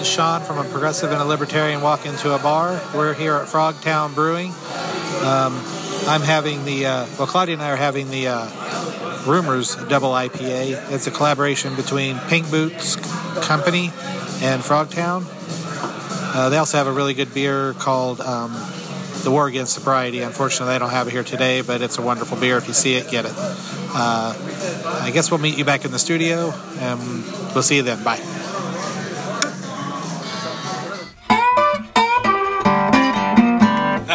is Sean from A Progressive and a Libertarian Walk Into a Bar. We're here at Frogtown Brewing. I'm having the, Claudia and I are having the Rumors Double IPA. It's a collaboration between Pink Boots Company and Frogtown. They also have a really good beer called The War Against Sobriety. Unfortunately, they don't have it here today, but it's a wonderful beer. If you see it, get it. I guess we'll meet you back in the studio, and we'll see you then. Bye.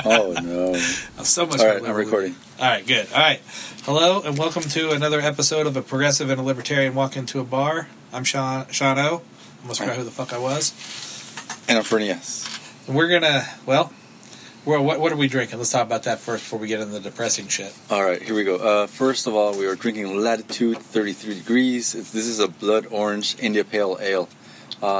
Oh, no. So much. All right, I'm recording. All right, good. All right. Hello, and welcome to another episode of A Progressive and a Libertarian Walk Into a Bar. I'm Sean O. Almost forgot who the fuck I was. And I'm Fernias. And we're going to, what are we drinking? Let's talk about that first before we get into the depressing shit. All right, here we go. First of all, we are drinking Latitude 33 Degrees. This is a blood orange India Pale Ale.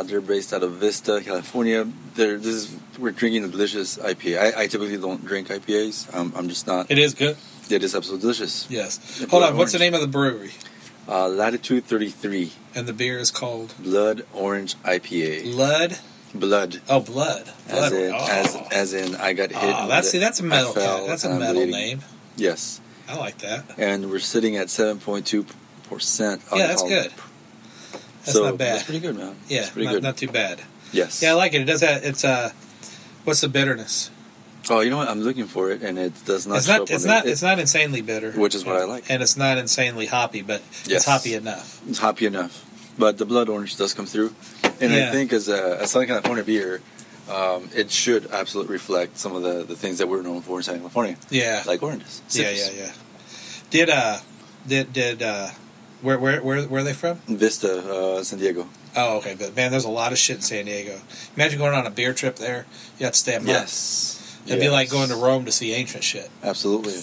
They're based out of Vista, California. We're drinking a delicious IPA. I typically don't drink IPAs. I'm just not. It is good. It is absolutely delicious. Yes. Hold on. What's the name of the brewery? Latitude 33. And the beer is called? Blood Orange IPA. Blood. Oh, blood. As in, I got hit. Oh, that's a metal. That's a metal name. Yes. I like that. And we're sitting at 7.2%. Yeah, that's good. That's not bad. That's pretty good, man. Yeah, not too bad. Yes. Yeah, I like it. It does that. It's what's the bitterness? Oh, you know what? I'm looking for it, and it does not. It's not insanely bitter, which is what I like. And it's not insanely hoppy, but it's hoppy enough. But the blood orange does come through, and I think as a Southern California beer, it should absolutely reflect some of the things that we're known for in Southern California. Yeah, like oranges. Citrus. Yeah. Where are they from? Vista, San Diego. Oh, okay. But, man, there's a lot of shit in San Diego. Imagine going on a beer trip there. You have to stay a month. Yes. It'd be like going to Rome to see ancient shit. Absolutely.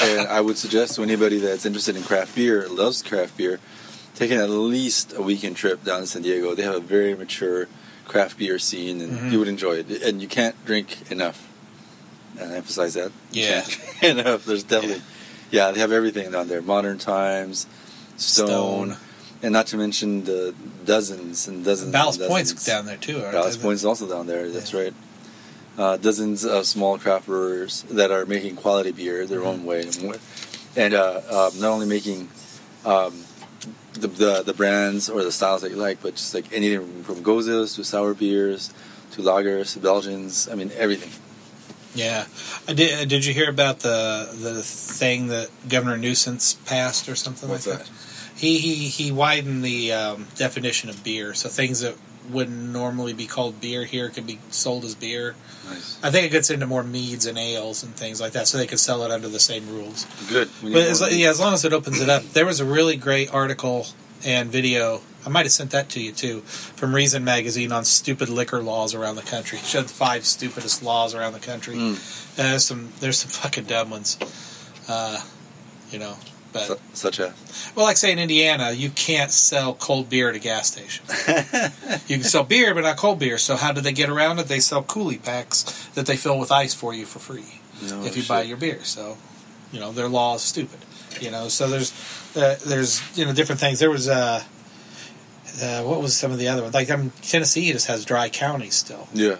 And I would suggest to anybody that's interested in craft beer, loves craft beer, taking at least a weekend trip down to San Diego. They have a very mature craft beer scene, and you would enjoy it. And you can't drink enough. And I emphasize that. Yeah. Enough. There's definitely... Yeah, they have everything down there. Modern Times... Stone, and not to mention the dozens and dozens. Ballast Point's down there too. Ballast Point's also down there. That's right. Dozens of small craft brewers that are making quality beer their own way, and not only making the brands or the styles that you like, but just like anything from gozos to sour beers to lagers to Belgians. I mean everything. Yeah, I did. Did you hear about the thing that Governor Newsom's passed or something? What's like that? He widened the definition of beer, so things that wouldn't normally be called beer here could be sold as beer. Nice. I think it gets into more meads and ales and things like that, so they could sell it under the same rules. Good. But as long as it opens it up. There was a really great article and video. I might have sent that to you, too, from Reason Magazine on stupid liquor laws around the country. It showed 5 stupidest laws around the country. Mm. And there's some fucking dumb ones. But... Such a... Well, like, say, in Indiana, you can't sell cold beer at a gas station. You can sell beer, but not cold beer. So how do they get around it? They sell coolie packs that they fill with ice for you for free if you buy your beer. So, their law is stupid. So there's different things. There was... what was some of the other ones? Like, Tennessee just has dry counties still. Yeah.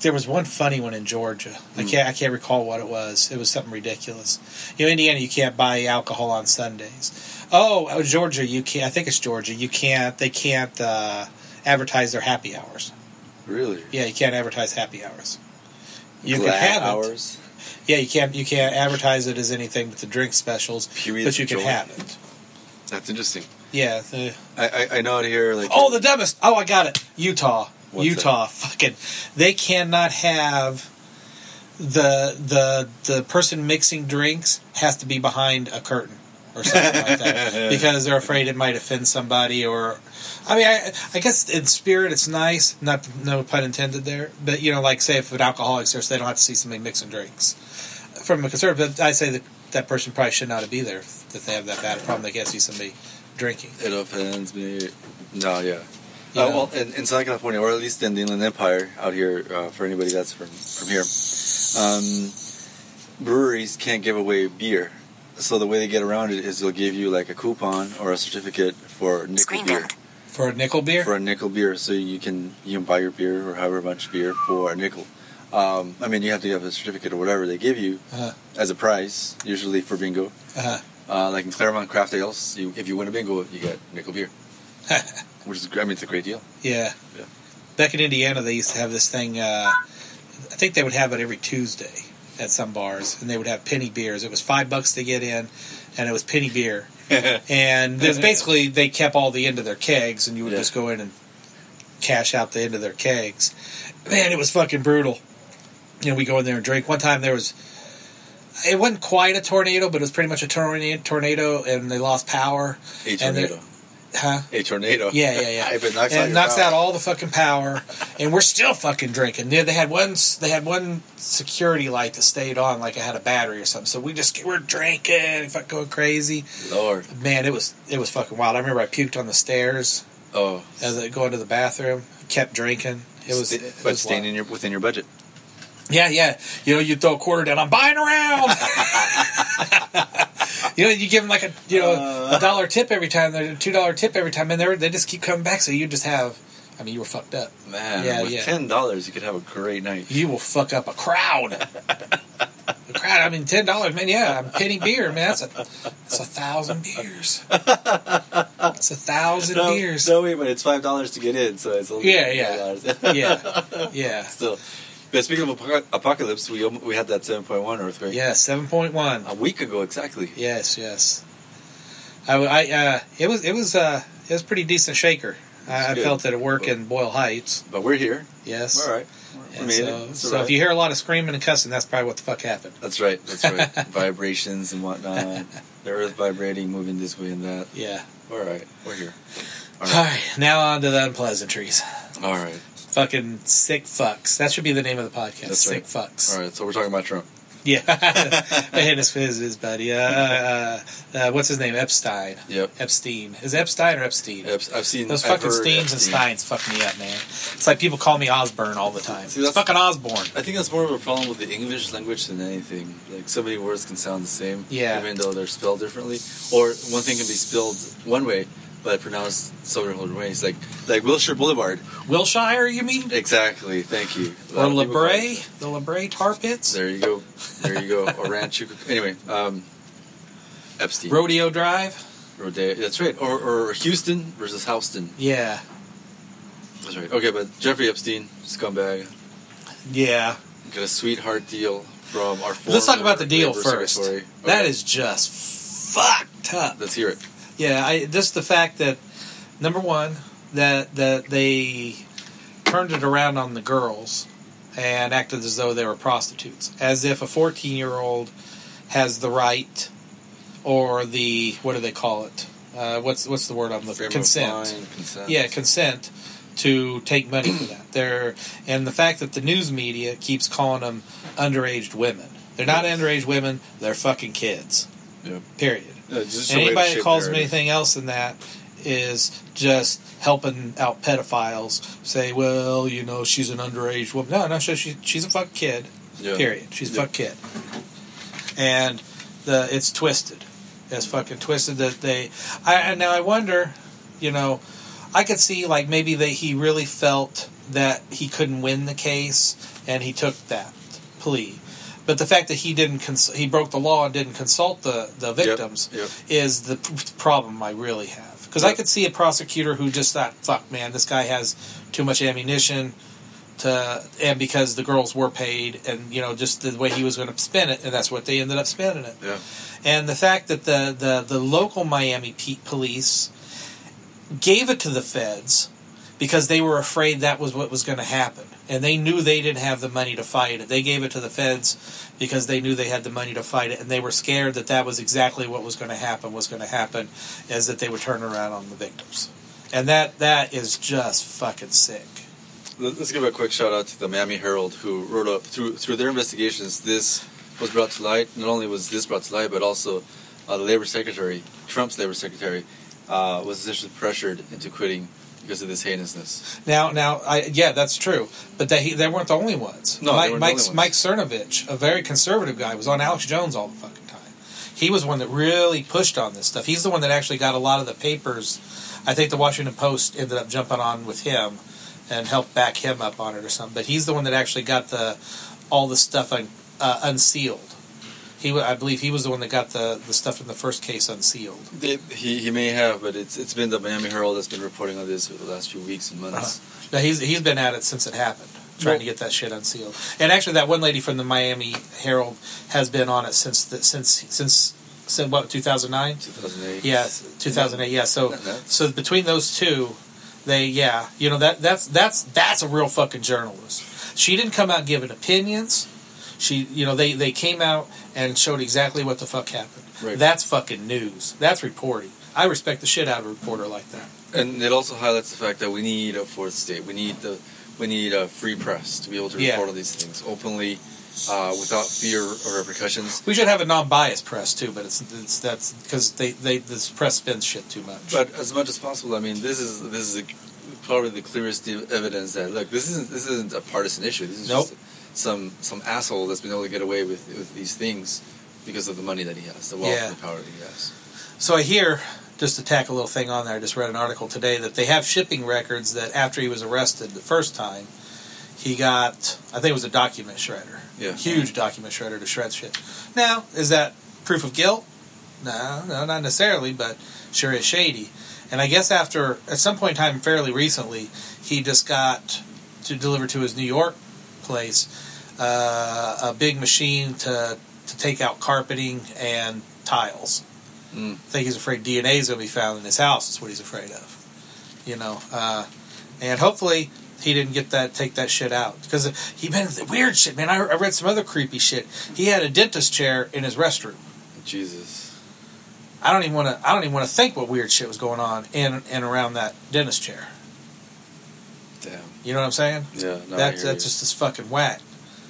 There was one funny one in Georgia. I can't recall what it was. It was something ridiculous. Indiana, you can't buy alcohol on Sundays. Oh, Georgia, you can't. I think it's Georgia. You can't. They can't advertise their happy hours. Really? Yeah, you can't advertise happy hours. You can have hours. It. Yeah, you can't advertise it as anything but the drink specials. But you can have it. That's interesting. Yeah. I know it here. Like, the dumbest. Oh, I got it. Utah. Utah. That? Fucking. They cannot have the person mixing drinks has to be behind a curtain or something like that because they're afraid it might offend somebody or. I mean, I guess in spirit it's nice. No pun intended there. But like say if an alcoholic's there, so they don't have to see somebody mixing drinks. From a conservative, I say that person probably should not be there if they have that bad problem. They can't see somebody drinking. It offends me. No, yeah. Well, in Southern California, or at least in the Inland Empire, out here, for anybody that's from here, breweries can't give away beer. So the way they get around it is they'll give you like a coupon or a certificate for nickel beer. For a nickel beer? For a nickel beer. So you can buy your beer or however much beer for a nickel. I mean, you have to have a certificate or whatever they give you as a prize, usually for bingo. Like in Claremont Craft Ales, if you win a bingo, you get nickel beer. Which is, it's a great deal. Yeah. Back in Indiana, they used to have this thing, I think they would have it every Tuesday at some bars, and they would have penny beers. It was $5 to get in, and it was penny beer. And there's basically, they kept all the end of their kegs, and you would just go in and cash out the end of their kegs. Man, it was fucking brutal. You know, we go in there and drink. One time there was, it wasn't quite a tornado, but it was pretty much a tornado, and they lost power. A tornado. A tornado. Yeah. It knocks out all the fucking power, and we're still fucking drinking. They had one security light that stayed on, like it had a battery or something. So we're drinking, and fucking going crazy. Lord, man, it was fucking wild. I remember I puked on the stairs. Oh, going to the bathroom, kept drinking. It was staying within your budget. Yeah. You know, you throw a quarter down. I'm buying around. You know, you give them like a dollar tip every time, a $2 tip every time, and they just keep coming back. So you just have, you were fucked up, man. With $10, you could have a great night. You will fuck up a crowd. $10, man. Yeah, I'm penny beer, man. That's 1,000 beers. It's 1,000 beers. No, wait, but it's $5 to get in, so it's only $5. Yeah. Still. Yeah, speaking of apocalypse, we had that 7.1 earthquake. Yeah, 7.1. A week ago, exactly. Yes. It was pretty decent shaker. I felt it at work in Boyle Heights. But we're here. Yes. All right. We made it. If you hear a lot of screaming and cussing, that's probably what the fuck happened. That's right. Vibrations and whatnot. The earth vibrating, moving this way and that. Yeah. All right. We're here. All right. Now on to the unpleasantries. All right. Fucking sick fucks. That should be the name of the podcast. That's right. Sick fucks. All right, so we're talking about Trump. Yeah, his buddy. What's his name? Epstein. Yep. Epstein. Is it Epstein or Epstein? Those fucking Steens and Steins fuck me up, man. It's like people call me Osborne all the time. See, it's fucking Osborne. I think that's more of a problem with the English language than anything. Like, so many words can sound the same, even though they're spelled differently. Or one thing can be spelled one way, but pronounced so different ways, like Wilshire Boulevard. Wilshire, you mean? Exactly. Thank you. Or the Labray tar pits. There you go. Or Rancho. Anyway, Epstein. Rodeo Drive. Rodeo. That's right. Or Houston versus Houston. Yeah. That's right. Okay, but Jeffrey Epstein, scumbag. Yeah. Got a sweetheart deal from our. Let's talk about the deal first. Okay. That is just fucked up. Let's hear it. Yeah, just the fact that, number one, that they turned it around on the girls and acted as though they were prostitutes, as if a 14-year-old has the right or the, what do they call it? What's the word I'm looking for? Consent. Yeah, consent to take money for that. And the fact that the news media keeps calling them underage women. They're not underage women. They're fucking kids. Yep. Period. Anybody that calls them anything else than that is just helping out pedophiles. Say, well, you know, she's an underage woman. No, she's a fuck kid. Yeah. Period. She's a fuck kid. And it's twisted. It's fucking twisted that they. Now I wonder, you know, I could see like maybe that he really felt that he couldn't win the case and he took that plea. But the fact that he broke the law and didn't consult the victims is the problem I really have. Because I could see a prosecutor who just thought, fuck, man, this guy has too much ammunition, and because the girls were paid and, you know, just the way he was going to spin it, and that's what they ended up spinning it. Yeah. And the fact that the local Miami police gave it to the feds because they were afraid that was what was going to happen. And they knew they didn't have the money to fight it. They gave it to the feds because they knew they had the money to fight it, and they were scared that was exactly what was going to happen, is that they would turn around on the victims. And that is just fucking sick. Let's give a quick shout-out to the Miami Herald, who wrote up, through their investigations, this was brought to light. Not only was this brought to light, but also the labor secretary, Trump's labor secretary, was essentially pressured into quitting because of this heinousness. Now, that's true. But they weren't the only ones. No, they weren't the only ones. Mike Cernovich, a very conservative guy, was on Alex Jones all the fucking time. he was the one that really pushed on this stuff. He's the one that actually got a lot of the papers. I think the Washington Post ended up jumping on with him and helped back him up on it or something. But he's the one that actually got the all the stuff unsealed. I believe he was the one that got the stuff in the first case unsealed. He may have, but it's been the Miami Herald that's been reporting on this for the last few weeks and months. Now he's been at it since it happened, trying to get that shit unsealed. And actually, that one lady from the Miami Herald has been on it since what, 2009? 2008. Yeah, 2008. Yeah. So between those two, that's a real fucking journalist. She didn't come out giving opinions. She, they came out and showed exactly what the fuck happened. Right. That's fucking news. That's reporting. I respect the shit out of a reporter like that. And it also highlights the fact that we need a fourth state. We need a free press to be able to report on these things openly, without fear or repercussions. We should have a non-biased press too, but that's because this press spends shit too much. But as much as possible, I mean, this is probably the clearest evidence that look, this isn't a partisan issue. This is just some asshole that's been able to get away with these things because of the money that he has, the wealth and the power that he has. So I hear, just to tack a little thing on there, I just read an article today that they have shipping records that after he was arrested the first time, he got, I think it was a document shredder. Yeah. Huge document shredder to shred shit. Now, is that proof of guilt? No, not necessarily, but sure is shady. And I guess at some point in time fairly recently, he just got to deliver to his New York place a big machine to take out carpeting and tiles. I think he's afraid DNA is going to be found in his house. Is what he's afraid of, and hopefully he didn't take that shit out, because he been weird shit, man. I read some other creepy shit. He had a dentist chair in his restroom. Jesus, I don't even want to think what weird shit was going on in and around that dentist chair. Damn. You know what I'm saying? Yeah. No, that's just this fucking whack.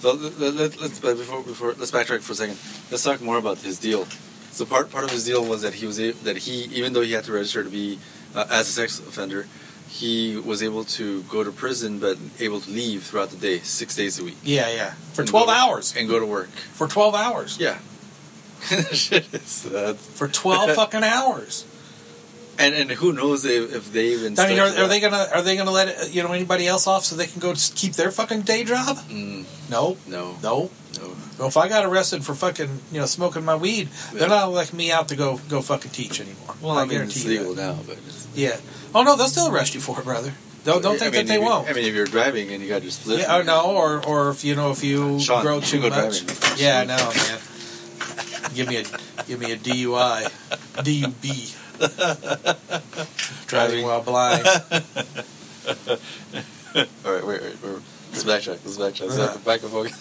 So let's backtrack for a second. Let's talk more about his deal. So part of his deal was that he even though he had to register to be as a sex offender, he was able to go to prison but able to leave throughout the day, 6 days a week. Yeah. For 12 hours. And go to work. For 12 hours. Yeah. Shit is that. For 12 fucking hours. And who knows if they even. I mean, are they gonna let anybody else off so they can go keep their fucking day job? No. Well, if I got arrested for fucking smoking my weed, they're not letting me out to go fucking teach anymore. Well, I mean, it's legal now, but yeah. Oh no, they'll still arrest you for it, brother. Don't think they won't. I mean, if you're driving and you got your split. Yeah, or if you Sean, grow too much. Driving. Yeah, I know, man. Give me a DUI, DUB. Driving while blind. Alright, wait. Let's backtrack. Back and forth.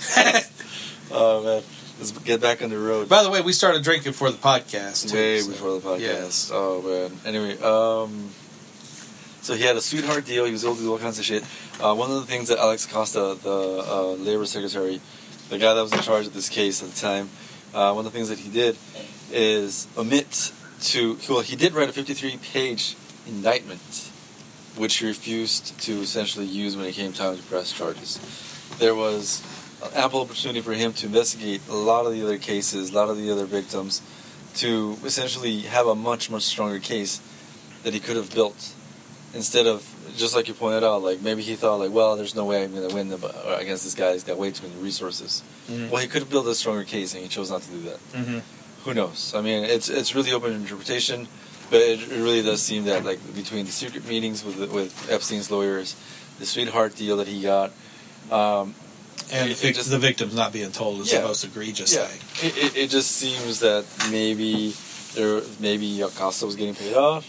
Oh man, let's get back on the road. By the way, we started drinking before the podcast too, before the podcast. Yes. Oh man. Anyway, so he had a sweetheart deal. He was able to do all kinds of shit. One of the things that Alex Acosta, the labor secretary, the guy that was in charge of this case at the time, one of the things that he did is he did write a 53-page indictment, which he refused to essentially use when it came time to press charges. There was an ample opportunity for him to investigate a lot of the other cases, a lot of the other victims, to essentially have a much, much stronger case that he could have built. Instead of, just like you pointed out, like maybe he thought, like, well, there's no way I'm going to win against this guy. He's got way too many resources. Mm-hmm. Well, he could have built a stronger case, and he chose not to do that. Mm-hmm. Who knows? I mean, it's really open to interpretation, but it really does seem that, like, between the secret meetings with Epstein's lawyers, the sweetheart deal that he got, and the victims not being told is the most egregious thing. It just seems that maybe Acosta was getting paid off,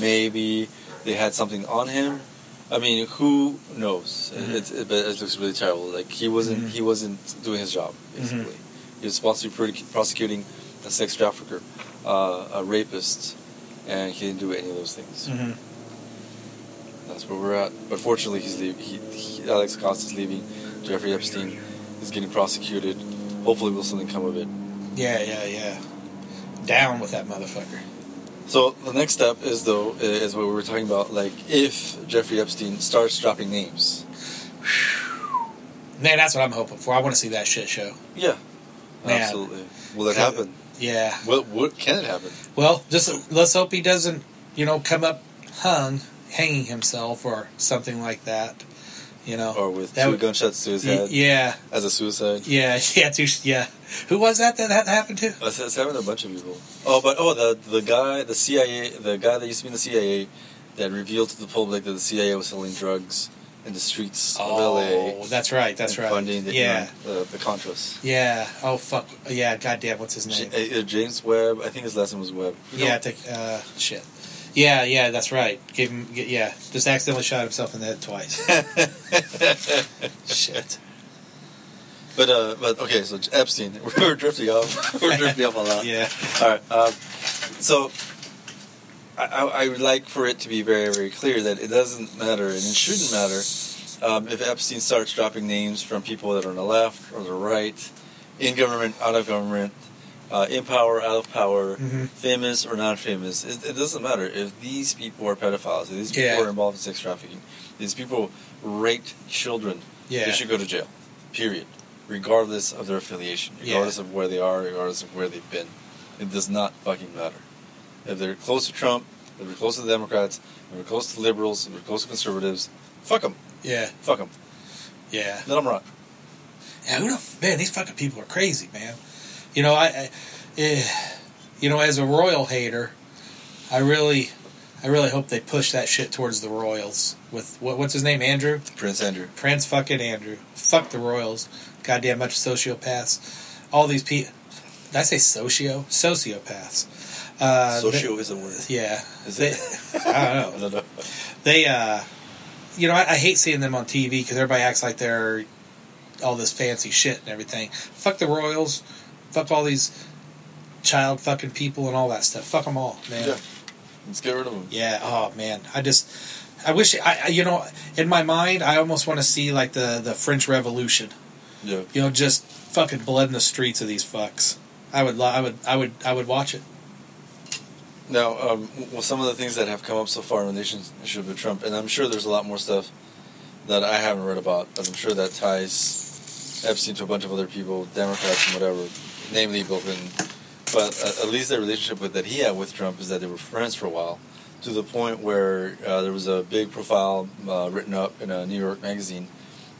maybe they had something on him. I mean, who knows? Mm-hmm. But it looks really terrible. Like he wasn't doing his job. Basically, He was supposed to be prosecuting a sex trafficker, a rapist, and he didn't do any of those things. Mm-hmm. That's where we're at. But fortunately, he's leaving. Alex Acosta is leaving. Jeffrey Epstein is getting prosecuted. Hopefully, will something come of it? Yeah. Down with that motherfucker. So the next step is what we were talking about. Like, if Jeffrey Epstein starts dropping names, man, that's what I'm hoping for. I want to see that shit show. Yeah, man. Absolutely. Will it happen? Yeah. What can it happen? Well, just let's hope he doesn't, come up hanging himself or something like that. Or with two gunshots to his head. Yeah. As a suicide. Yeah. Who was that happened to? That's happened to a bunch of people. The guy, the CIA, the guy that used to be in the CIA that revealed to the public that the CIA was selling drugs in the streets of L.A. Oh, that's right. Funding the Contras. Yeah. Oh, fuck. Yeah, goddamn, what's his name? James Webb. I think his last name was Webb. Shit. Yeah, that's right. Just accidentally shot himself in the head twice. Shit. But okay, so Epstein, we're drifting off. We're drifting off a lot. Yeah. All right. So I would like for it to be very, very clear that it doesn't matter, and it shouldn't matter, if Epstein starts dropping names from people that are on the left or the right, in government, out of government, in power, out of power, famous or not famous. It doesn't matter if these people are pedophiles, if these people are involved in sex trafficking, these people raped children, they should go to jail, period, regardless of their affiliation, regardless of where they are, regardless of where they've been. It does not fucking matter. If they're close to Trump, if they're close to the Democrats, if they're close to liberals, if they're close to conservatives, fuck them. Yeah. Fuck them. Yeah. Let them rot. Yeah, man, these fucking people are crazy, man. I as a royal hater, I really hope they push that shit towards the royals. With what's his name, Andrew? Prince Andrew. Prince fucking Andrew. Fuck the royals. Goddamn bunch of sociopaths. All these people. Did I say sociopaths? Socio is a word. Yeah. Is it? I don't know. They, I hate seeing them on TV because everybody acts like they're all this fancy shit and everything. Fuck the royals. Fuck all these child fucking people and all that stuff. Fuck them all, man. Yeah. Let's get rid of them. Yeah. Oh, man. I wish, in my mind, I almost want to see like the French Revolution. Yeah. Just fucking blood in the streets of these fucks. I would watch it. Now, some of the things that have come up so far in relation to Trump, and I'm sure there's a lot more stuff that I haven't read about, but I'm sure that ties Epstein to a bunch of other people, Democrats and whatever, namely Bill Clinton. But at least the relationship that he had with Trump is that they were friends for a while, to the point where there was a big profile written up in a New York magazine,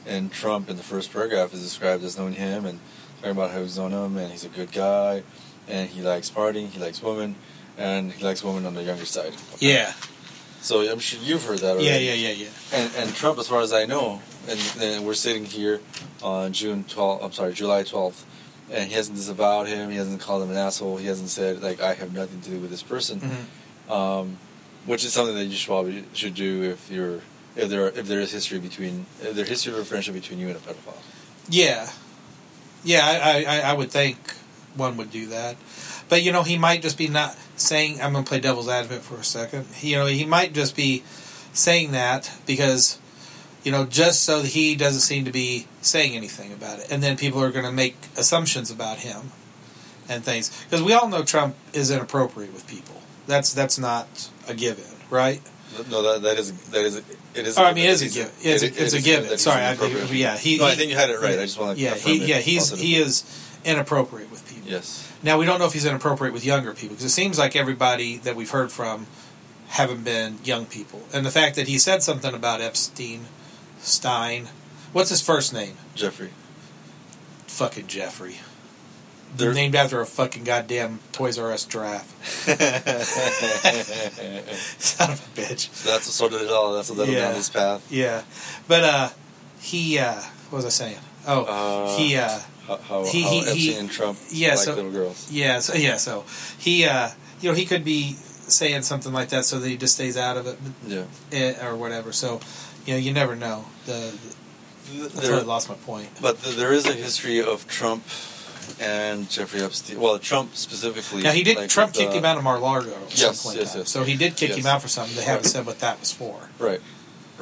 and Trump in the first paragraph is described as knowing him and talking about how he's known him, and he's a good guy, and he likes partying, he likes women. And he likes women on the younger side. Okay? Yeah. So I'm sure you've heard that already. Yeah. And Trump, as far as I know, and we're sitting here on July 12th, and he hasn't disavowed him, he hasn't called him an asshole, he hasn't said, I have nothing to do with this person, which is something that you should do if there's history of a friendship between you and a pedophile. Yeah. Yeah, I would think one would do that. But, he might just be not saying... I'm going to play devil's advocate for a second. He might just be saying that because, just so that he doesn't seem to be saying anything about it. And then people are going to make assumptions about him and things. Because we all know Trump is inappropriate with people. That's not a given, right? No, that is. It is a given. It's a given. Sorry, I think you had it right. I just want to... he is inappropriate with people. Yes. Now, we don't know if he's inappropriate with younger people, because it seems like everybody that we've heard from haven't been young people. And the fact that he said something about Stein, what's his first name? Jeffrey. Fucking Jeffrey. They're named after a fucking goddamn Toys R Us giraffe. Son of a bitch. So that's what sorted it all. That's what led him down his path. Yeah. But what was I saying? How Epstein and Trump little girls. So he, he could be saying something like that so that he just stays out of it, or whatever. So, you never know. I totally lost my point. But there is a history of Trump and Jeffrey Epstein. Well, Trump specifically. Now Trump kicked him out of Mar-a-Lago. Yes. So he did kick him out for something. They haven't said what that was for. Right.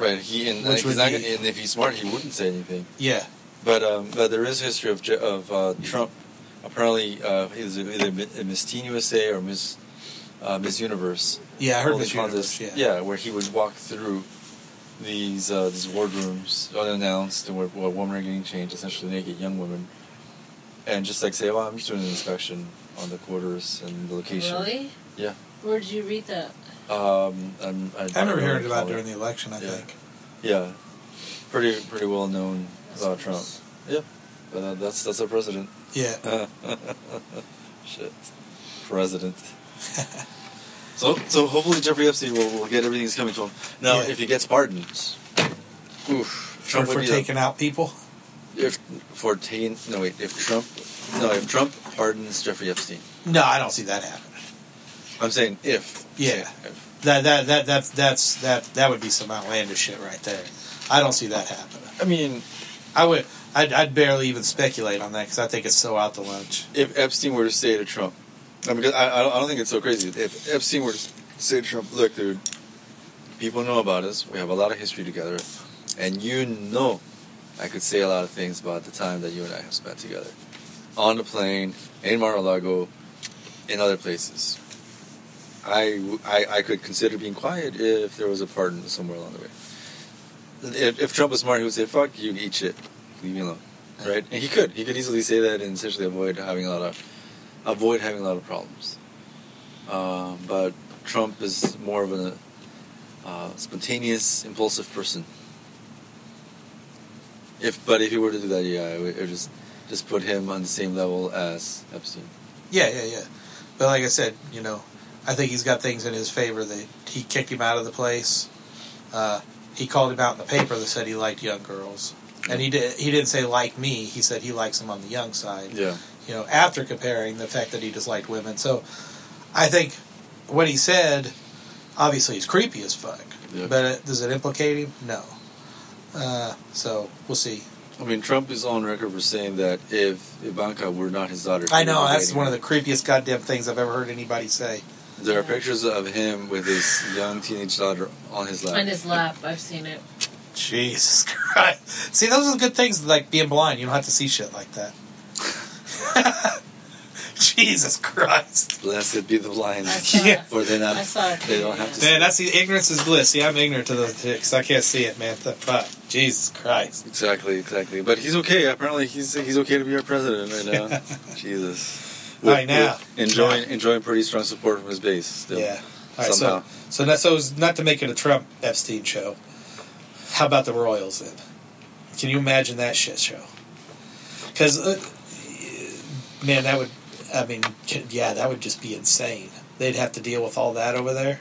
And if he's smart, he wouldn't say anything. Yeah. But there is history of Trump. Apparently, either Miss Teen USA or Miss Universe. Yeah, I heard Miss Universe. Yeah, where he would walk through these wardrooms unannounced, and where women are getting changed, essentially naked young women, and just say, "Well, I'm just doing an inspection. on the quarters and the location. Really? Yeah. Where did you read that? I remember hearing about it during the election, I think. Yeah. Pretty well known about Trump. Yeah. That's our president. Yeah. Shit. President. So hopefully Jeffrey Epstein will get everything that's coming to him. Now, if he gets pardoned, Trump would be taking out people. If Trump pardons Jeffrey Epstein. No, I don't see that happening. I'm saying if. Yeah. That would be some outlandish shit right there. I don't see that happening. I mean, I'd barely even speculate on that because I think it's so out to lunch. If Epstein were to say to Trump, I don't think it's so crazy. If Epstein were to say to Trump, look, dude, people know about us. We have a lot of history together. And you know I could say a lot of things about the time that you and I have spent together. On the plane, in Mar-a-Lago, in other places. I could consider being quiet if there was a pardon somewhere along the way. If Trump was smart, he would say, fuck you, eat shit. Leave me alone. Right? And he could easily say that and essentially avoid having a lot of problems. But Trump is more of a spontaneous, impulsive person. But if he were to do that, yeah, it would just put him on the same level as Epstein. Yeah. But like I said, I think he's got things in his favor. That he kicked him out of the place. He called him out in the paper that said he liked young girls, and he didn't say like me. He said he likes them on the young side. Yeah. After comparing the fact that he disliked women. So I think what he said, obviously, is creepy as fuck. Yeah. But does it implicate him? No. So we'll see. I mean, Trump is on record for saying that if Ivanka were not his daughter, I know that's one of the creepiest goddamn things I've ever heard anybody say. There are pictures of him with his young teenage daughter on his lap. On his lap, I've seen it. Jesus Christ! See, those are the good things, like being blind. You don't have to see shit like that. Jesus Christ! Blessed be the blind, for they not. I saw it. They don't have to. Man, that's the ignorance is bliss. See, I'm ignorant to those because I can't see it, man. The fuck, Jesus Christ! Exactly. But he's okay. Apparently, he's okay to be our president right now. Jesus. Right now, enjoying pretty strong support from his base. Still. Yeah. All right, somehow. So not to make it a Trump Epstein show. How about the Royals then? Can you imagine that shit show? Because, man, that would just be insane. They'd have to deal with all that over there.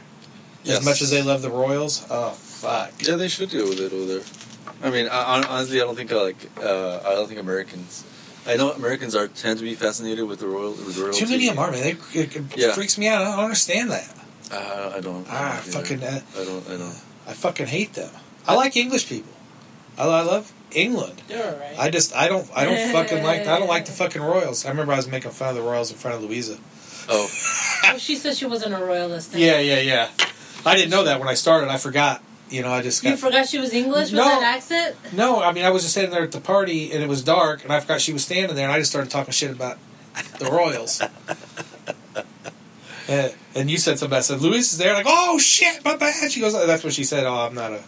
Yes. As much as they love the Royals, oh fuck. Yeah, they should deal with it over there. I mean, honestly, I don't think Americans. I know Americans tend to be fascinated with the royal. Too many of them are, man. It freaks me out. I don't understand that. I fucking hate them. I like English people. I love England. You're right. I don't fucking like. I don't like the fucking Royals. I remember I was making fun of the Royals in front of Louisa. Oh. Well, she said she wasn't a royalist. Yeah. I didn't know that when I started. I forgot. You forgot she was English with that accent? No, I was just standing there at the party, and it was dark, and I forgot she was standing there, and I just started talking shit about the Royals. and you said something. I said, Luis is there. Like, oh, shit, my bad. She goes, that's what she said. Oh, I'm not a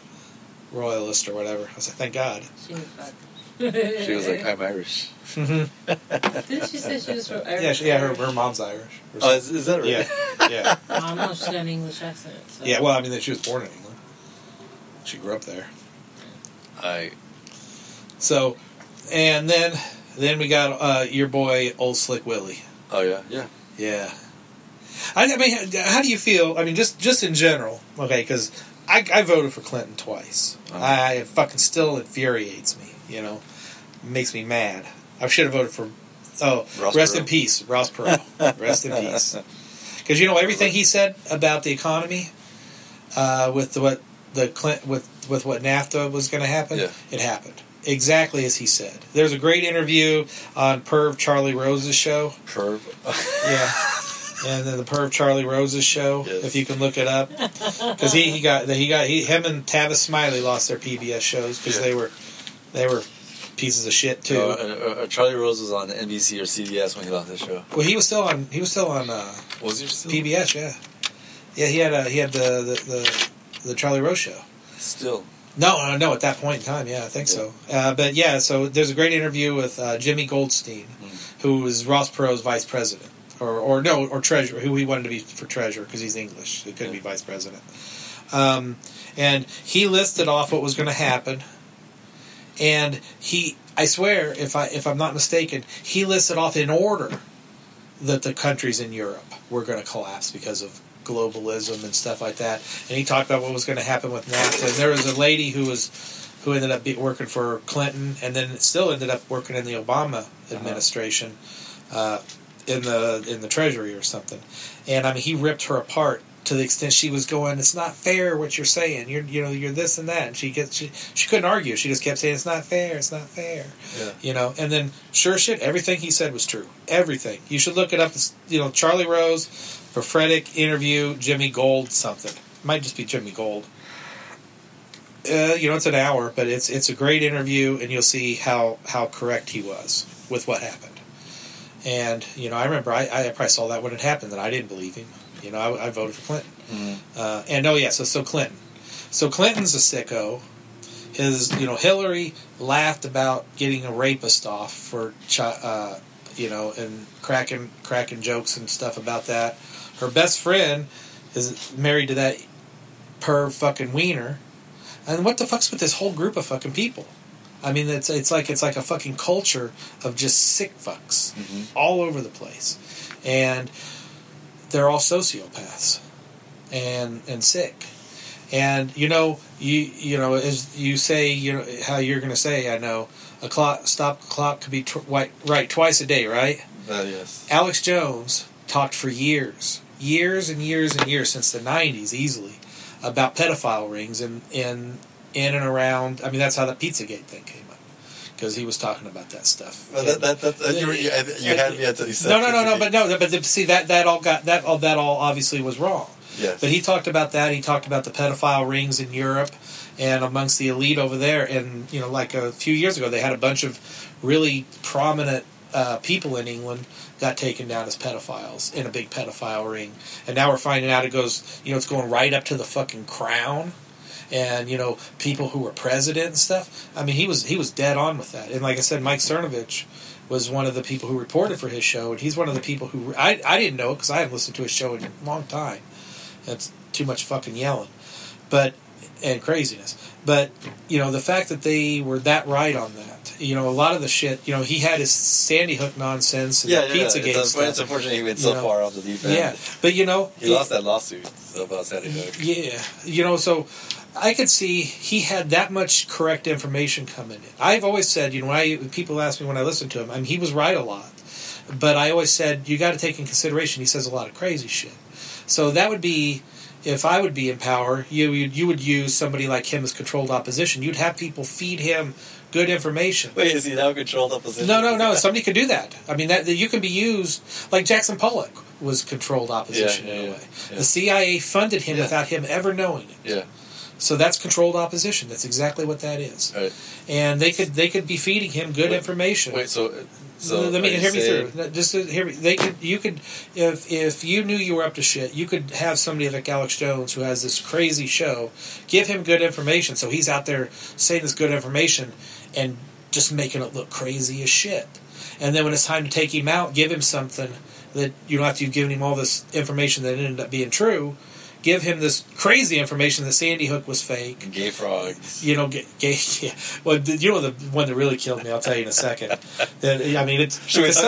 royalist or whatever. I said, thank God. She was fucked. She was like, I'm Irish. Didn't she say she was from Irish? Yeah, her mom's Irish. Oh, is that right? Yeah. Well, no, she had an English accent. So. Yeah, well, she was born in England. She grew up there. So, and then we got your boy, Old Slick Willie. Oh, yeah. How do you feel? Just in general, okay? Because I voted for Clinton twice. Uh-huh. It fucking still infuriates me. Makes me mad. I should have voted for. Oh, rest in peace, Ross Perot. Rest in peace. Because everything he said about the economy, with what NAFTA was going to happen, It happened exactly as he said. There's a great interview on Perv Charlie Rose's show. Perv, yeah, and then the Perv Charlie Rose's show. Yes. If you can look it up, because him and Tavis Smiley lost their PBS shows because they were pieces of shit too. Charlie Rose was on NBC or CBS when he lost his show. Well, he was still on. Was he still PBS? Yeah. He had the Charlie Rose show. Still. No, at that point in time, I think so. But so there's a great interview with Jimmy Goldstein, who was Ross Perot's vice president. or treasurer, who he wanted to be for treasurer because he's English. He couldn't be vice president. And he listed off what was going to happen. And he, I swear, if I'm not mistaken, he listed off in order that the countries in Europe were going to collapse because of globalism and stuff like that. And he talked about what was going to happen with NAFTA. And there was a lady who ended up working for Clinton, and then still ended up working in the Obama administration, in the Treasury or something. And I mean, he ripped her apart to the extent she was going, "It's not fair what you're saying. You're this and that." And she couldn't argue. She just kept saying, "It's not fair. It's not fair." Yeah. And then sure shit, everything he said was true. Everything. You should look it up. Charlie Rose, prophetic interview, Jimmy Gold something. It might just be Jimmy Gold. It's an hour, but it's a great interview, and you'll see how correct he was with what happened. And I remember I probably saw that when it happened that I didn't believe him. I voted for Clinton. Mm-hmm. So Clinton. So Clinton's a sicko. Hillary laughed about getting a rapist off for and cracking jokes and stuff about that. Her best friend is married to that perv fucking Weiner. And what the fuck's with this whole group of fucking people? I mean, it's like a fucking culture of just sick fucks all over the place, and they're all sociopaths and sick. And as you say, how you're going to say, I know a clock could be right twice a day, right? Yes. Alex Jones talked for years since the 90s, easily, about pedophile rings in and around. I mean, that's how the Pizzagate thing came up, because he was talking about that stuff. Well, you had me at the No. But see, that all obviously was wrong. Yes. But he talked about that. He talked about the pedophile rings in Europe and amongst the elite over there. And like a few years ago, they had a bunch of really prominent people in England got taken down as pedophiles in a big pedophile ring, and now we're finding out it goes, it's going right up to the fucking crown, and people who were president and stuff. I mean, he was dead on with that. And like I said, Mike Cernovich was one of the people who reported for his show, and he's one of the people who I didn't know because I hadn't listened to his show in a long time. That's too much fucking yelling, and craziness. But the fact that they were that right on that. A lot of the shit. He had his Sandy Hook nonsense and Pizzagate stuff. It's unfortunate he went so far off the deep end. Yeah, but he lost that lawsuit about Sandy Hook. Yeah, so I could see he had that much correct information coming in. I've always said, people ask me when I listen to him, I mean, he was right a lot, but I always said you got to take in consideration he says a lot of crazy shit. So that would be. If I would be in power, you would use somebody like him as controlled opposition. You'd have people feed him good information. Wait, is he now controlled opposition? No. Somebody could do that. I mean, that you can be used. Like Jackson Pollock was controlled opposition in a way. Yeah. The CIA funded him without him ever knowing it. Yeah. So that's controlled opposition. That's exactly what that is. Right. And they could be feeding him good information. Wait, so let me hear me through. Just hear me. If you knew you were up to shit, you could have somebody like Alex Jones, who has this crazy show, give him good information. So he's out there saying this good information and just making it look crazy as shit. And then when it's time to take him out, give him something that after you've given him all this information that ended up being true. Give him this crazy information that Sandy Hook was fake. Gay frogs. Yeah. Well, the one that really killed me, I'll tell you in a second. Should we talk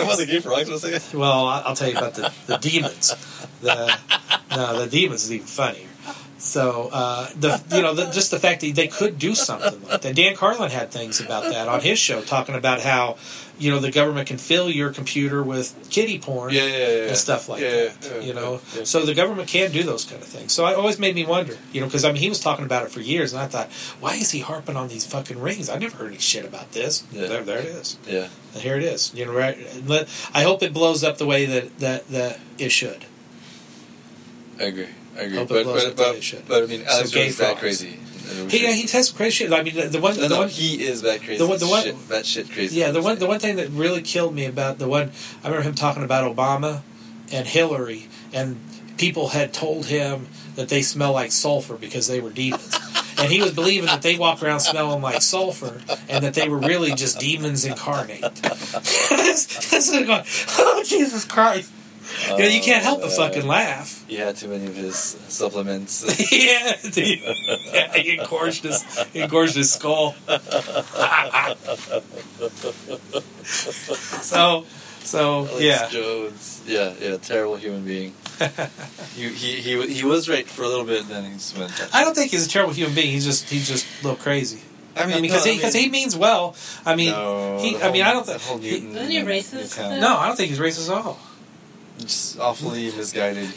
about the gay frogs for a second? Well, I'll tell you about the demons. The demons is even funnier. So, just the fact that they could do something like that. Dan Carlin had things about that on his show, talking about how, the government can fill your computer with kiddie porn and stuff like that. Yeah. So the government can do those kind of things. So it always made me wonder, because, he was talking about it for years, and I thought, why is he harping on these fucking rings? I never heard any shit about this. Yeah. There it is. Yeah. And here it is. Right? I hope it blows up the way that it should. I agree. But I mean, Alex Jones is that crazy. He has crazy shit. I mean, he is that crazy. The one, that shit crazy. Yeah, the one thing that really killed me about I remember him talking about Obama and Hillary, and people had told him that they smell like sulfur because they were demons. And he was believing that they walked around smelling like sulfur, and that they were really just demons incarnate. This is going, oh, Jesus Christ. You know, you can't help but fucking laugh. You had too many of his supplements. Yeah, he engorged his skull. So Alex Jones. Yeah, terrible human being. he was right for a little bit, and then he went. I don't think he's a terrible human being. He's just a little crazy. Because he means well. Isn't he racist? No, I don't think he's racist at all. Just awfully misguided.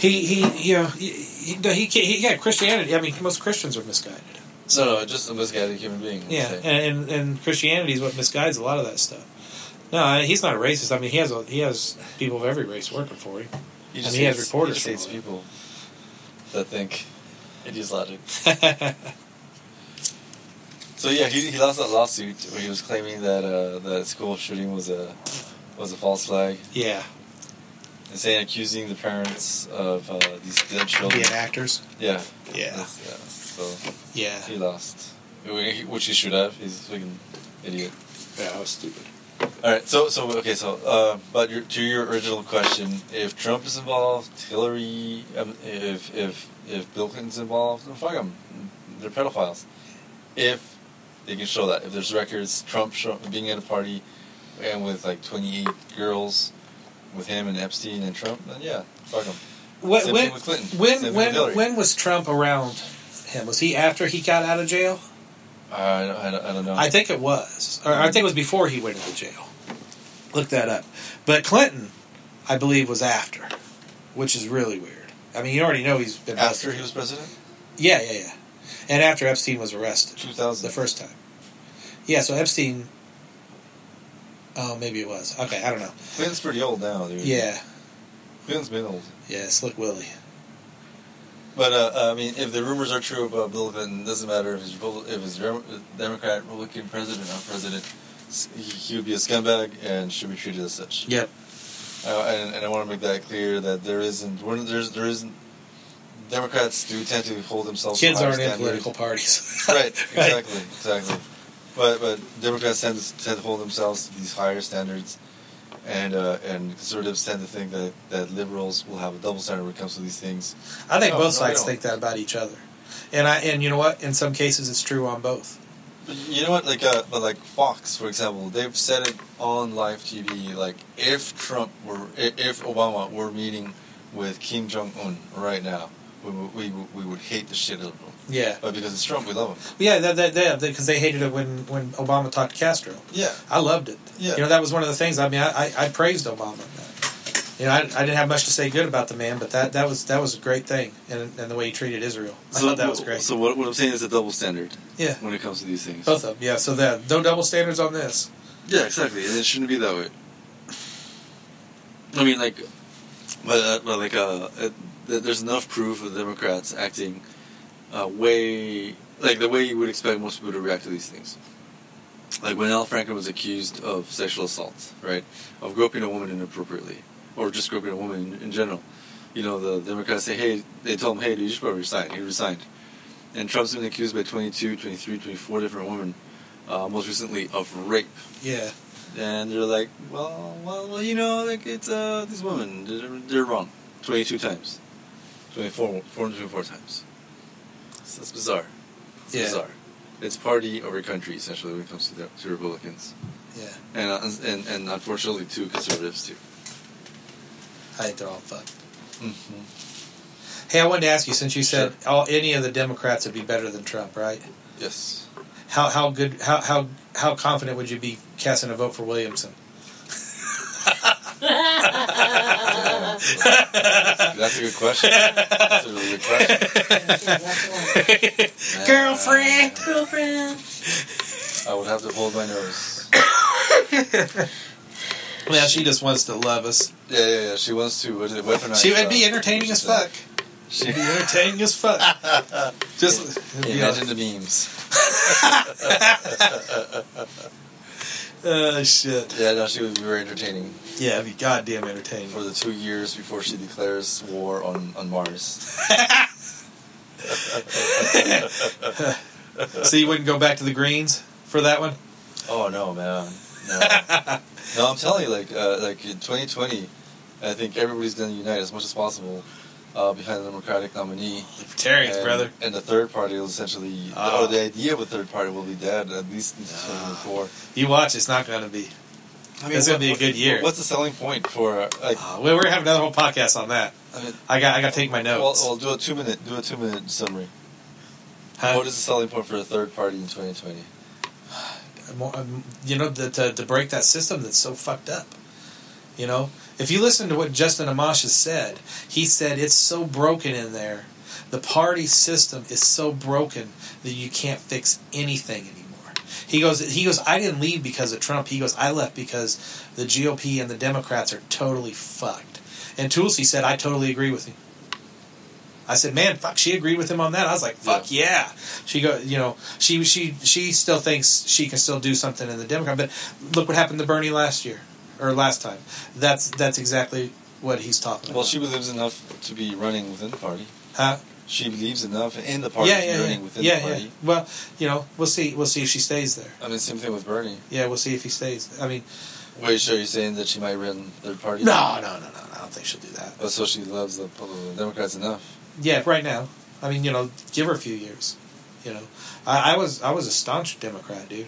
Christianity. Most Christians are misguided. No, just a misguided human being. Yeah, and Christianity is what misguides a lot of that stuff. No, he's not a racist. He has people of every race working for him. He has reporters. He just hates people that think it is logic. So yeah, he lost that lawsuit where he was claiming that that school shooting was a false flag. Yeah. And saying, accusing the parents of these dead children. Being actors. Yeah. Yeah. So. Yeah. He lost, which he should have. He's a freaking idiot. Yeah, I was stupid. All right. So, but to your original question, if Trump is involved, Hillary, if Bill Clinton's involved, then fuck them. They're pedophiles. If they can show that. If there's records, Trump being at a party and with like 28 girls with him and Epstein and Trump, then yeah, fuck him. Same thing with Clinton. When was Trump around him? Was he after he got out of jail? I don't know. I think it was. Or I think it was before he went into jail. Look that up. But Clinton, I believe, was after, which is really weird. You already know he's been... After he was president? Yeah. And after Epstein was arrested. 2000. The first time. Yeah, so Epstein... Oh, maybe it was. Okay, I don't know. Clinton's pretty old now, dude. Yeah. Clinton's been old. Yeah, Slick Willie. But, if the rumors are true about Bill Clinton, it doesn't matter if he's Democrat, Republican, president, or not president. He would be a scumbag and should be treated as such. Yep. And I want to make that clear that there isn't... Democrats do tend to hold themselves... Kids aren't in political parties. Right, exactly. But Democrats tend to hold themselves to these higher standards, and conservatives tend to think that liberals will have a double standard when it comes to these things. I think both sides think that about each other. And you know what? In some cases, it's true on both. But you know what? Like Fox, for example, they've said it on live TV, like, if Obama were meeting with Kim Jong-un right now, we would hate the shit out of him. Yeah. But because it's Trump, we love him. Yeah, because they hated it when Obama talked to Castro. Yeah. I loved it. Yeah. You know, that was one of the things. I praised Obama. You know, I didn't have much to say good about the man, but that was a great thing, and the way he treated Israel. I thought that was great. So what I'm saying is a double standard. Yeah. When it comes to these things. Both of them. Yeah, so no double standards on this. Yeah, exactly. And it shouldn't be that way. There's enough proof of Democrats acting way like the way you would expect most people to react to these things. Like when Al Franken was accused of sexual assault, right? Of groping a woman inappropriately, or just groping a woman in general. You know, the Democrats say, they told him, hey, dude, you should probably resign. He resigned. And Trump's been accused by 22, 23, 24 different women, most recently of rape. Yeah. And they're like, well, you know, like it's these women, they're wrong. 22 times. 24 times. So that's bizarre. It's bizarre. It's party over country, essentially, when it comes to Republicans. Yeah. And unfortunately, too, conservatives, too. I think they're all fucked. Mm-hmm. Hey, I wanted to ask you, since you said any of the Democrats would be better than Trump, right? Yes. How confident would you be casting a vote for Williamson? That's a good question. That's a really good question. Girlfriend. I would have to hold my nose. Yeah, she just wants to love us. Yeah. She wants to weaponize. She would be entertaining as fuck. She'd be entertaining as fuck. Just imagine the memes. Oh, shit. Yeah, no, she would be very entertaining. Yeah, it'd be goddamn entertaining. For the 2 years before she declares war on Mars. So you wouldn't go back to the Greens for that one? Oh, no, man. No, I'm telling you, like in 2020, I think everybody's going to unite as much as possible behind the Democratic nominee. Libertarians, and, brother. And the third party will essentially, or the idea of a third party will be dead, at least in 2024. You watch, it's not going to be. I mean, it's going to be a good year. What's the selling point for? Like, we're having another whole podcast on that. I mean, I got to take my notes. Well, do a two minute summary. What is the selling point for a third party in 2020? You know, to break that system that's so fucked up. You know, if you listen to what Justin Amash has said, he said it's so broken in there. The party system is so broken that you can't fix anything anymore. He goes, I didn't leave because of Trump. He goes, I left because the GOP and the Democrats are totally fucked. And Tulsi said, I totally agree with him. I said, man, fuck, she agreed with him on that. I was like, fuck yeah. She goes, you know, she still thinks she can still do something in the Democrat. But look what happened to Bernie last year, or last time. That's exactly what he's talking about. Well, she believes enough to be running within the party. Huh? She believes enough in the party within the party. Yeah. Well, you know, we'll see if she stays there. I mean, same thing with Bernie. Yeah, we'll see if he stays. I mean, wait, so you're saying that she might run third party? No. I don't think she'll do that. But so she loves the Democrats enough. Yeah, right now. I mean, you know, give her a few years. You know, I was a staunch Democrat, dude.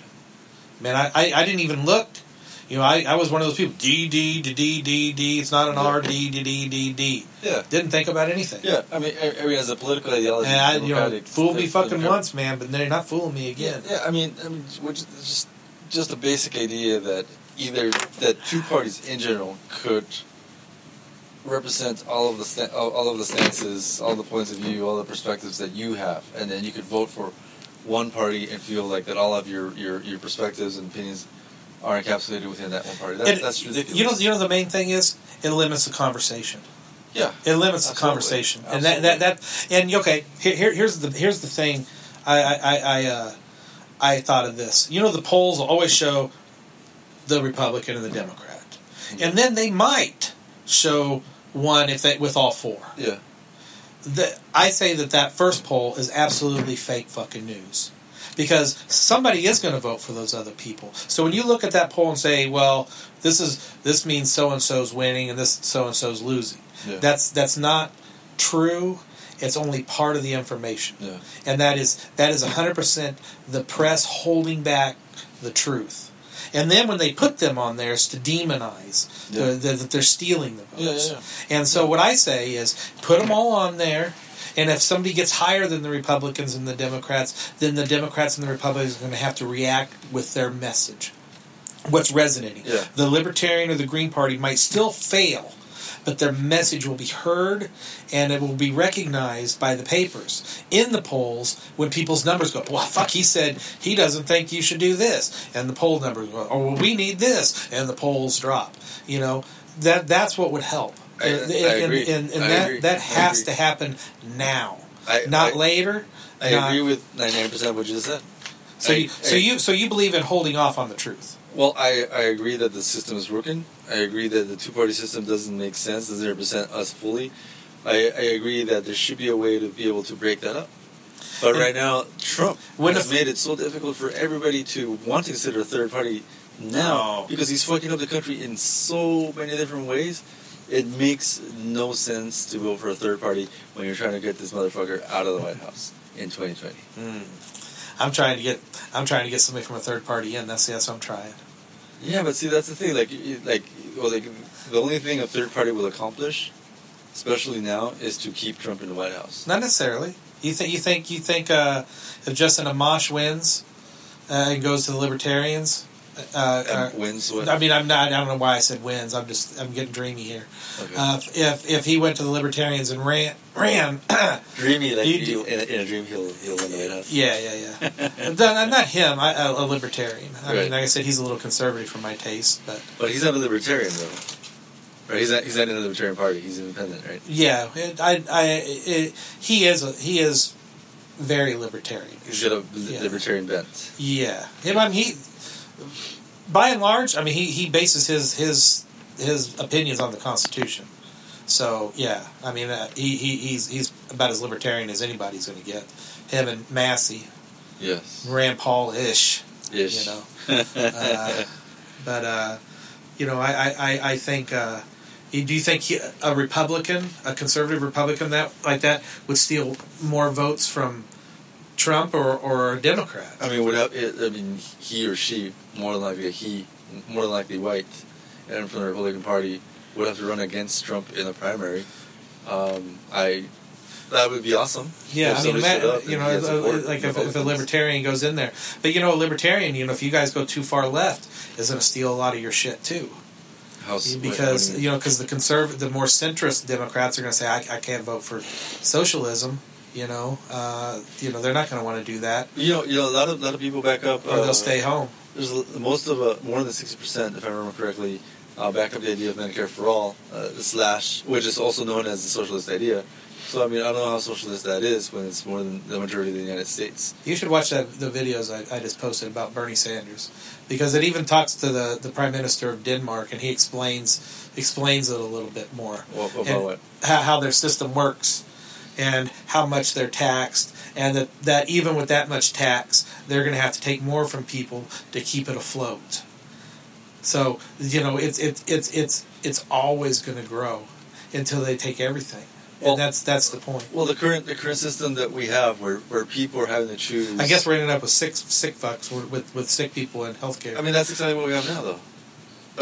Man, I didn't even look. You know, I was one of those people. D. It's not an R. D. Yeah. Didn't think about anything. Yeah. I mean, as a political ideology, fooled me fucking once, man. But they're not fooling me again. Yeah. I mean, just the basic idea that two parties in general could represent all of the stances, all the points of view, all the perspectives that you have, and then you could vote for one party and feel like that all of your perspectives and opinions are encapsulated within that one party. That's ridiculous. You know the main thing is it limits the conversation. Yeah, it limits the conversation, absolutely. And here's the thing. I thought of this. You know, the polls will always show the Republican and the Democrat, and then they might show one with all four. Yeah, I say that first poll is absolutely fake fucking news. Because somebody is going to vote for those other people. So when you look at that poll and say, well, this means so-and-so's winning and this so-and-so's losing. Yeah. That's not true. It's only part of the information. Yeah. And that is 100% the press holding back the truth. And then when they put them on there, it's to demonize that they're stealing the votes. Yeah. And so what I say is put them all on there. And if somebody gets higher than the Republicans and the Democrats, then the Democrats and the Republicans are going to have to react with their message. What's resonating. Yeah. The Libertarian or the Green Party might still fail, but their message will be heard and it will be recognized by the papers in the polls when people's numbers go up. Well, fuck, he said he doesn't think you should do this. And the poll numbers go up. Or, well, we need this. And the polls drop. You know, that's what would help. I agree. And that has to happen now, not later. I agree with 99% of what you said. So you believe in holding off on the truth? Well, I agree that the system is broken. I agree that the two-party system doesn't make sense, doesn't represent us fully. I agree that there should be a way to be able to break that up. But right now, Trump has made it so difficult for everybody to want to consider a third party now because he's fucking up the country in so many different ways. It makes no sense to vote for a third party when you're trying to get this motherfucker out of the White House in 2020. I'm trying to get somebody from a third party in. That's what I'm trying. Yeah, but see, that's the thing. The only thing a third party will accomplish, especially now, is to keep Trump in the White House. Not necessarily. You think if Justin Amash wins and goes to the Libertarians. Wins. What? I mean, I don't know why I said wins. I'm getting dreamy here. Okay. If he went to the Libertarians and ran, dreamy like you in a dream, he'll win the White House. Yeah. Not him. A Libertarian. I mean, like I said, he's a little conservative for my taste, but he's not a Libertarian though. Right? He's not in the Libertarian Party. He's independent, right? Yeah. He is very libertarian. He's got a libertarian bent. Yeah. By and large, I mean, he bases his opinions on the Constitution. So yeah, I mean, he's about as libertarian as anybody's going to get. Him and Massey, yes, Rand Paul ish, you know. But you know, I think Do you think a Republican, a conservative Republican like that, would steal more votes from Trump or a Democrat? I mean, he or she, more than likely white, and from the Republican Party, would have to run against Trump in the primary. That would be awesome. Yeah, I mean, if a libertarian goes in there. But, a libertarian, if you guys go too far left, is going to steal a lot of your shit, too. Because the more centrist Democrats are going to say, I can't vote for socialism, they're not going to want to do that. A lot of people back up. Or they'll stay home. More than 60%, if I remember correctly, back up the idea of Medicare for All, which is also known as the socialist idea. So, I don't know how socialist that is when it's more than the majority of the United States. You should watch the videos I just posted about Bernie Sanders, because it even talks to the Prime Minister of Denmark, and he explains it a little bit more. How their system works and how much they're taxed, and that even with that much tax, they're going to have to take more from people to keep it afloat. So, it's always going to grow until they take everything. Well, and that's the point. Well, the current system that we have, where people are having to choose. I guess we're ending up with sick fucks with sick people in healthcare. That's exactly what we have now, though.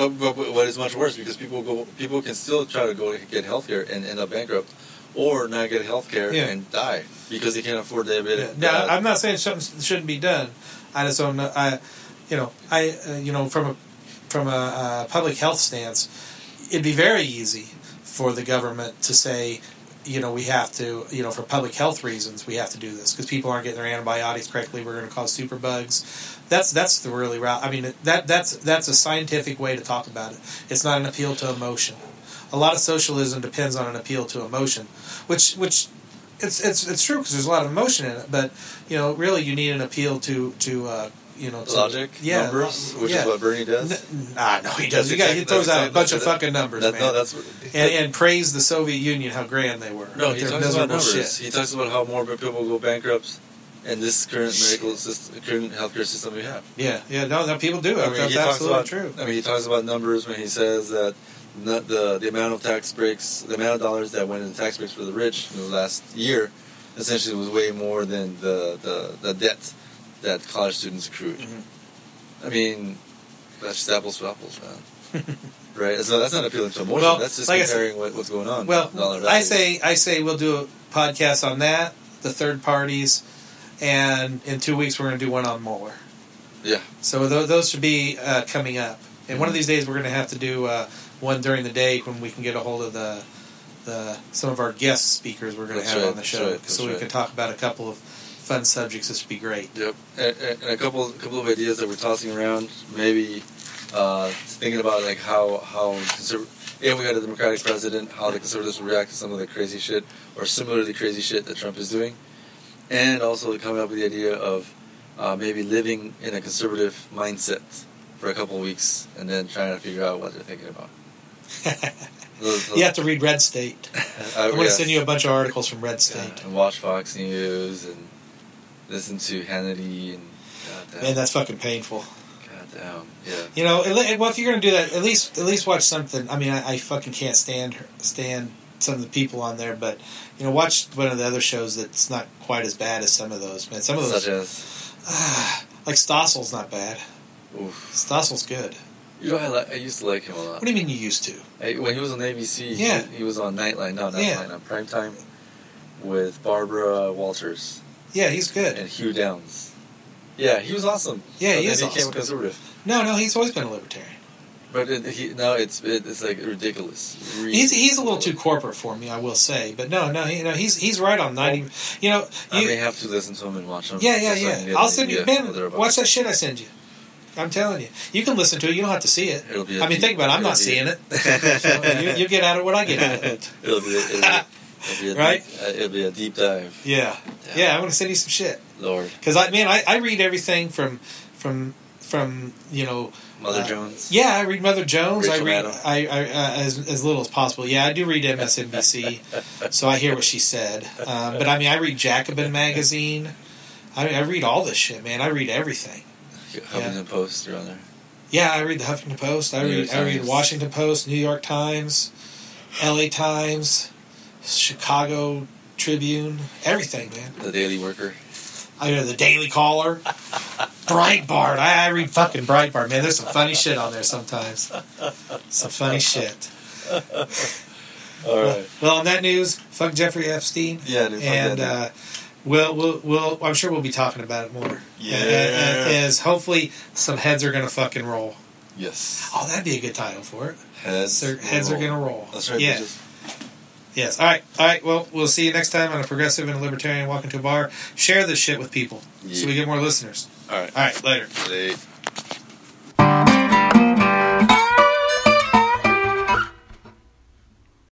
But what is much worse, because people can still try to go get healthcare and end up bankrupt, or not get healthcare and die because they can't afford diabetes. Now, I'm not saying something shouldn't be done. I just don't know. From a public health stance, it'd be very easy for the government to say, we have to, for public health reasons, we have to do this because people aren't getting their antibiotics correctly. We're going to cause superbugs. That's the really route. That's a scientific way to talk about it. It's not an appeal to emotion. A lot of socialism depends on an appeal to emotion, which it's true because there's a lot of emotion in it. But really, you need an appeal to logic, numbers, which is what Bernie does. No, he does. He throws out a bunch of fucking numbers, man. And praise the Soviet Union, how grand they were. No, he talks about numbers. Shit. He talks about how more people go bankrupt in this current medical system, current healthcare system we have. Yeah, no, people do. That's absolutely true. He talks about numbers when he says that the amount of tax breaks, the amount of dollars that went in tax breaks for the rich in the last year, essentially was way more than the debt that college students accrued. Mm-hmm. That's just apples to apples, man. Right? So that's not appealing to emotion. Well, that's just comparing what's going on. Well, I say we'll do a podcast on that, the third parties, and in 2 weeks we're going to do one on Mueller. Yeah. So those should be coming up. And one of these days we're going to have to do one during the day when we can get a hold of some of our guest speakers we're going to have on the show, so we can talk about a couple of fun subjects. This would be great. Yep, and a couple of ideas that we're tossing around. Maybe thinking about how if we had a Democratic president, how the conservatives would react to some of the crazy shit or similar to the crazy shit that Trump is doing, and also coming up with the idea of maybe living in a conservative mindset for a couple of weeks and then trying to figure out what they're thinking about. You have to read Red State. I'm going to send you a bunch of articles from Red State and watch Fox News and listen to Hannity and goddamn. Man, that's fucking painful. Goddamn, yeah. If you're gonna do that, at least watch something. I fucking can't stand some of the people on there, but watch one of the other shows that's not quite as bad as some of those. Man, some of those, such as like Stossel's not bad. Oof. Stossel's good. I used to like him a lot. What do you mean you used to? When he was on ABC, yeah. he was on Nightline, on Primetime with Barbara Walters. Yeah, he's good. And Hugh Downs. Yeah, he was awesome. Yeah, he is awesome. He became a conservative. No, he's always been a libertarian. But it's like ridiculous. He's a little too corporate for me, I will say. But he's right on 90. I may have to listen to him and watch him. Yeah. I'll send you, man. Watch that shit I send you. I'm telling you, you can listen to it. You don't have to see it. Think about it. I'm not seeing it. You get out of what I get out of it. It'll be a deep dive. Yeah. I'm gonna send you some shit, Lord. Because I read everything from Mother Jones. Yeah, I read Mother Jones. Rachel as little as possible. Yeah, I do read MSNBC, so I hear what she said. But I read Jacobin magazine. I read all this shit, man. I read everything. Huffington Post, you're on there. Yeah, I read the Huffington Post. I read Washington Post, New York Times. LA Times, Chicago Tribune, everything, man. The Daily Worker. I know, the Daily Caller. Breitbart. I read fucking Breitbart, man. There's some funny shit on there sometimes. Some funny shit. All right. Well, on that news, fuck Jeffrey Epstein. Yeah, dude, and we'll I'm sure we'll be talking about it more. Yeah. As hopefully some heads are gonna fucking roll. Yes. Oh, that'd be a good title for it. Heads are gonna roll. That's right. Yeah. Yes. All right. Well, we'll see you next time on A Progressive and a Libertarian Walking to a Bar. Share this shit with people so we get more listeners. All right. Later.